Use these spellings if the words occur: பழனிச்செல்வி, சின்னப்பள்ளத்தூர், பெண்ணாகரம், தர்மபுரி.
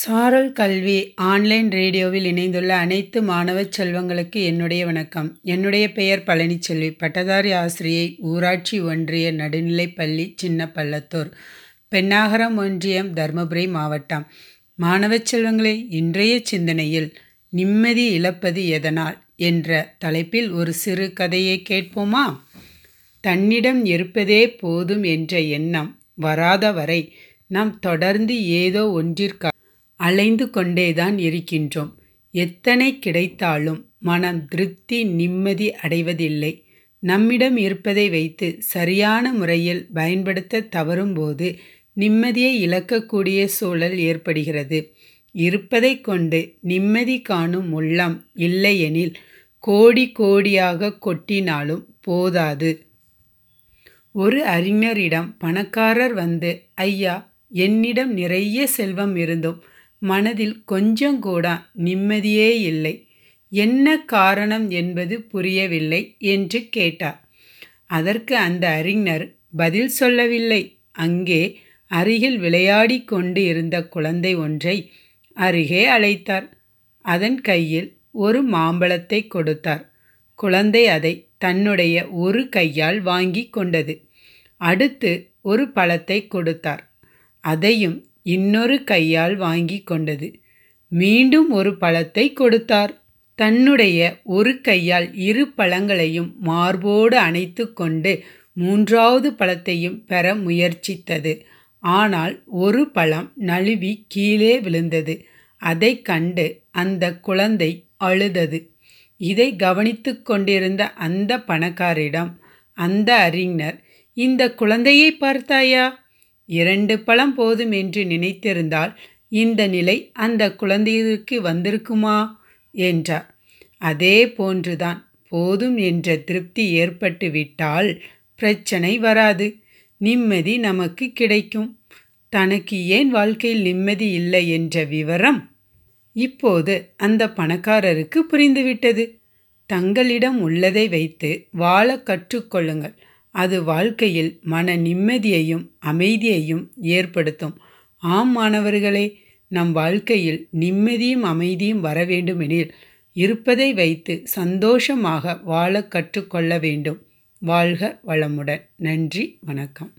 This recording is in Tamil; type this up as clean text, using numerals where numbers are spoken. சாரல் கல்வி ஆன்லைன் ரேடியோவில் இணைந்துள்ள அனைத்து மாணவ செல்வங்களுக்கு என்னுடைய வணக்கம். என்னுடைய பெயர் பழனிச்செல்வி, பட்டதாரி ஆசிரியை, ஊராட்சி ஒன்றிய நடுநிலைப்பள்ளி சின்னப்பள்ளத்தூர், பெண்ணாகரம் ஒன்றியம், தர்மபுரி மாவட்டம். மாணவ செல்வங்களே, இன்றைய சிந்தனையில் நிம்மதி இழப்பது எதனால் என்ற தலைப்பில் ஒரு சிறு கதையை கேட்போமா? தன்னிடம் இருப்பதே போதும் என்ற எண்ணம் வராத வரை நாம் தொடர்ந்து ஏதோ ஒன்றிற்கு அலைந்து கொண்டேதான் இருக்கின்றோம். எத்தனை கிடைத்தாலும் மனம் திருப்தி நிம்மதி அடைவதில்லை. நம்மிடம் இருப்பதை வைத்து சரியான முறையில் பயன்படுத்த தவறும்போது நிம்மதியை இழக்கக்கூடிய சூழல் ஏற்படுகிறது. இருப்பதை கொண்டு நிம்மதி காணும் உள்ளம் இல்லையெனில் கோடி கோடியாக கொட்டினாலும் போதாது. ஒரு அறிஞரிடம் பணக்காரர் வந்து, ஐயா, என்னிடம் நிறைய செல்வம் இருந்தும் மனதில் கொஞ்சம் கூட நிம்மதியே இல்லை, என்ன காரணம் என்பது புரியவில்லை என்று கேட்டார். அதற்கு அந்த அறிஞர் பதில் சொல்லவில்லை. அங்கே அருகில் விளையாடி கொண்டு இருந்த குழந்தை ஒன்றை அருகே அழைத்தார். அதன் கையில் ஒரு மாம்பழத்தை கொடுத்தார். குழந்தை அதை தன்னுடைய ஒரு கையால் வாங்கி கொண்டது. அடுத்து ஒரு பழத்தை கொடுத்தார். அதையும் இன்னொரு கையால் வாங்கி கொண்டது. மீண்டும் ஒரு பழத்தை கொடுத்தார். தன்னுடைய ஒரு கையால் இரு பழங்களையும் மார்போடு அணைத்து கொண்டு மூன்றாவது பழத்தையும் பெற முயற்சித்தது. ஆனால் ஒரு பழம் நழுவி கீழே விழுந்தது. அதை கண்டு அந்த குழந்தை அழுதது. இதை கவனித்து கொண்டிருந்த அந்த பணக்காரிடம் அந்த அறிஞர், இந்த குழந்தையை பார்த்தாயா? இரண்டு பழம் போதும் என்று நினைத்திருந்தால் இந்த நிலை அந்த குழந்தைக்கு வந்திருக்குமா என்றார். அதே போன்றுதான், போதும் என்ற திருப்தி ஏற்பட்டு விட்டால் பிரச்சனை வராது, நிம்மதி நமக்கு கிடைக்கும். தனக்கு ஏன் வாழ்க்கையில் நிம்மதி இல்லை என்ற விவரம் இப்போது அந்த பணக்காரருக்கு புரிந்துவிட்டது. தங்களிடம் உள்ளதை வைத்து வாழ கற்றுக்கொள்ளுங்கள். அது வாழ்க்கையில் மன நிம்மதியையும் அமைதியையும் ஏற்படுத்தும். ஆம் மாணவர்களே, நம் வாழ்க்கையில் நிம்மதியும் அமைதியும் வர வேண்டுமெனில் இருப்பதை வைத்து சந்தோஷமாக வாழ கற்றுக்கொள்ள வேண்டும். வாழ்க வளமுடன். நன்றி, வணக்கம்.